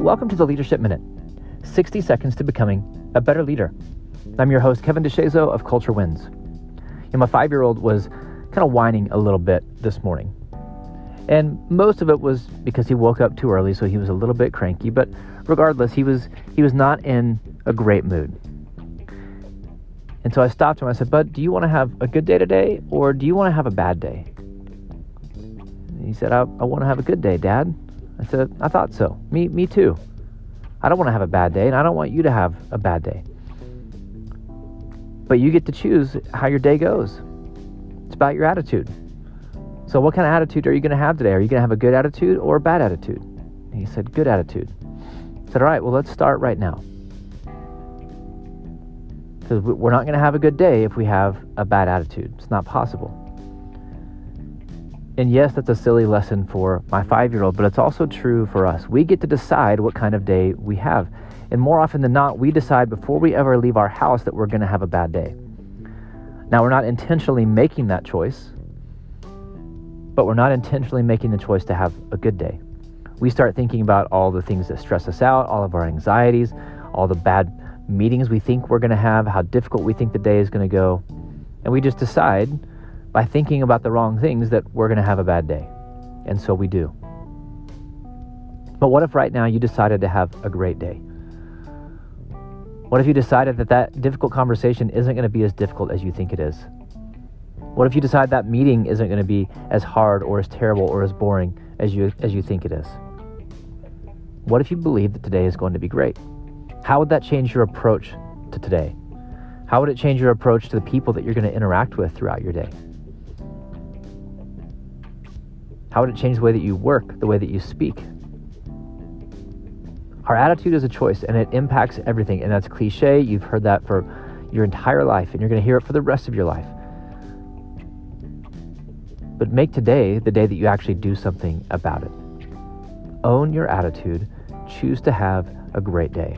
Welcome to the Leadership Minute, 60 seconds to becoming a better leader. I'm your host, Kevin DeShazo of Culture Wins. My 5-year-old was kind of whining a little bit this morning. And most of it was because he woke up too early, so he was a little bit cranky. But regardless, he was not in a great mood. And so I stopped him. I said, "Bud, do you want to have a good day today, or do you want to have a bad day?" And he said, I want to have a good day, Dad. I said, "I thought so. Me too. I don't want to have a bad day, and I don't want you to have a bad day. But you get to choose how your day goes. It's about your attitude. So what kind of attitude are you going to have today? Are you going to have a good attitude or a bad attitude?" And he said, "Good attitude." I said, "All right, well, let's start right now. Because we're not going to have a good day if we have a bad attitude. It's not possible." And yes, that's a silly lesson for my 5-year-old, but it's also true for us. We get to decide what kind of day we have. And more often than not, we decide before we ever leave our house that we're going to have a bad day. Now, we're not intentionally making that choice, but we're not intentionally making the choice to have a good day. We start thinking about all the things that stress us out, all of our anxieties, all the bad meetings we think we're going to have, how difficult we think the day is going to go. And we just decide by thinking about the wrong things that we're going to have a bad day. And so we do. But what if right now you decided to have a great day? What if you decided that difficult conversation isn't going to be as difficult as you think it is? What if you decide that meeting isn't going to be as hard or as terrible or as boring as you think it is? What if you believe that today is going to be great? How would that change your approach to today? How would it change your approach to the people that you're going to interact with throughout your day? How would it change the way that you work, the way that you speak? Our attitude is a choice, and it impacts everything. And that's cliche. You've heard that for your entire life, and you're going to hear it for the rest of your life. But make today the day that you actually do something about it. Own your attitude. Choose to have a great day.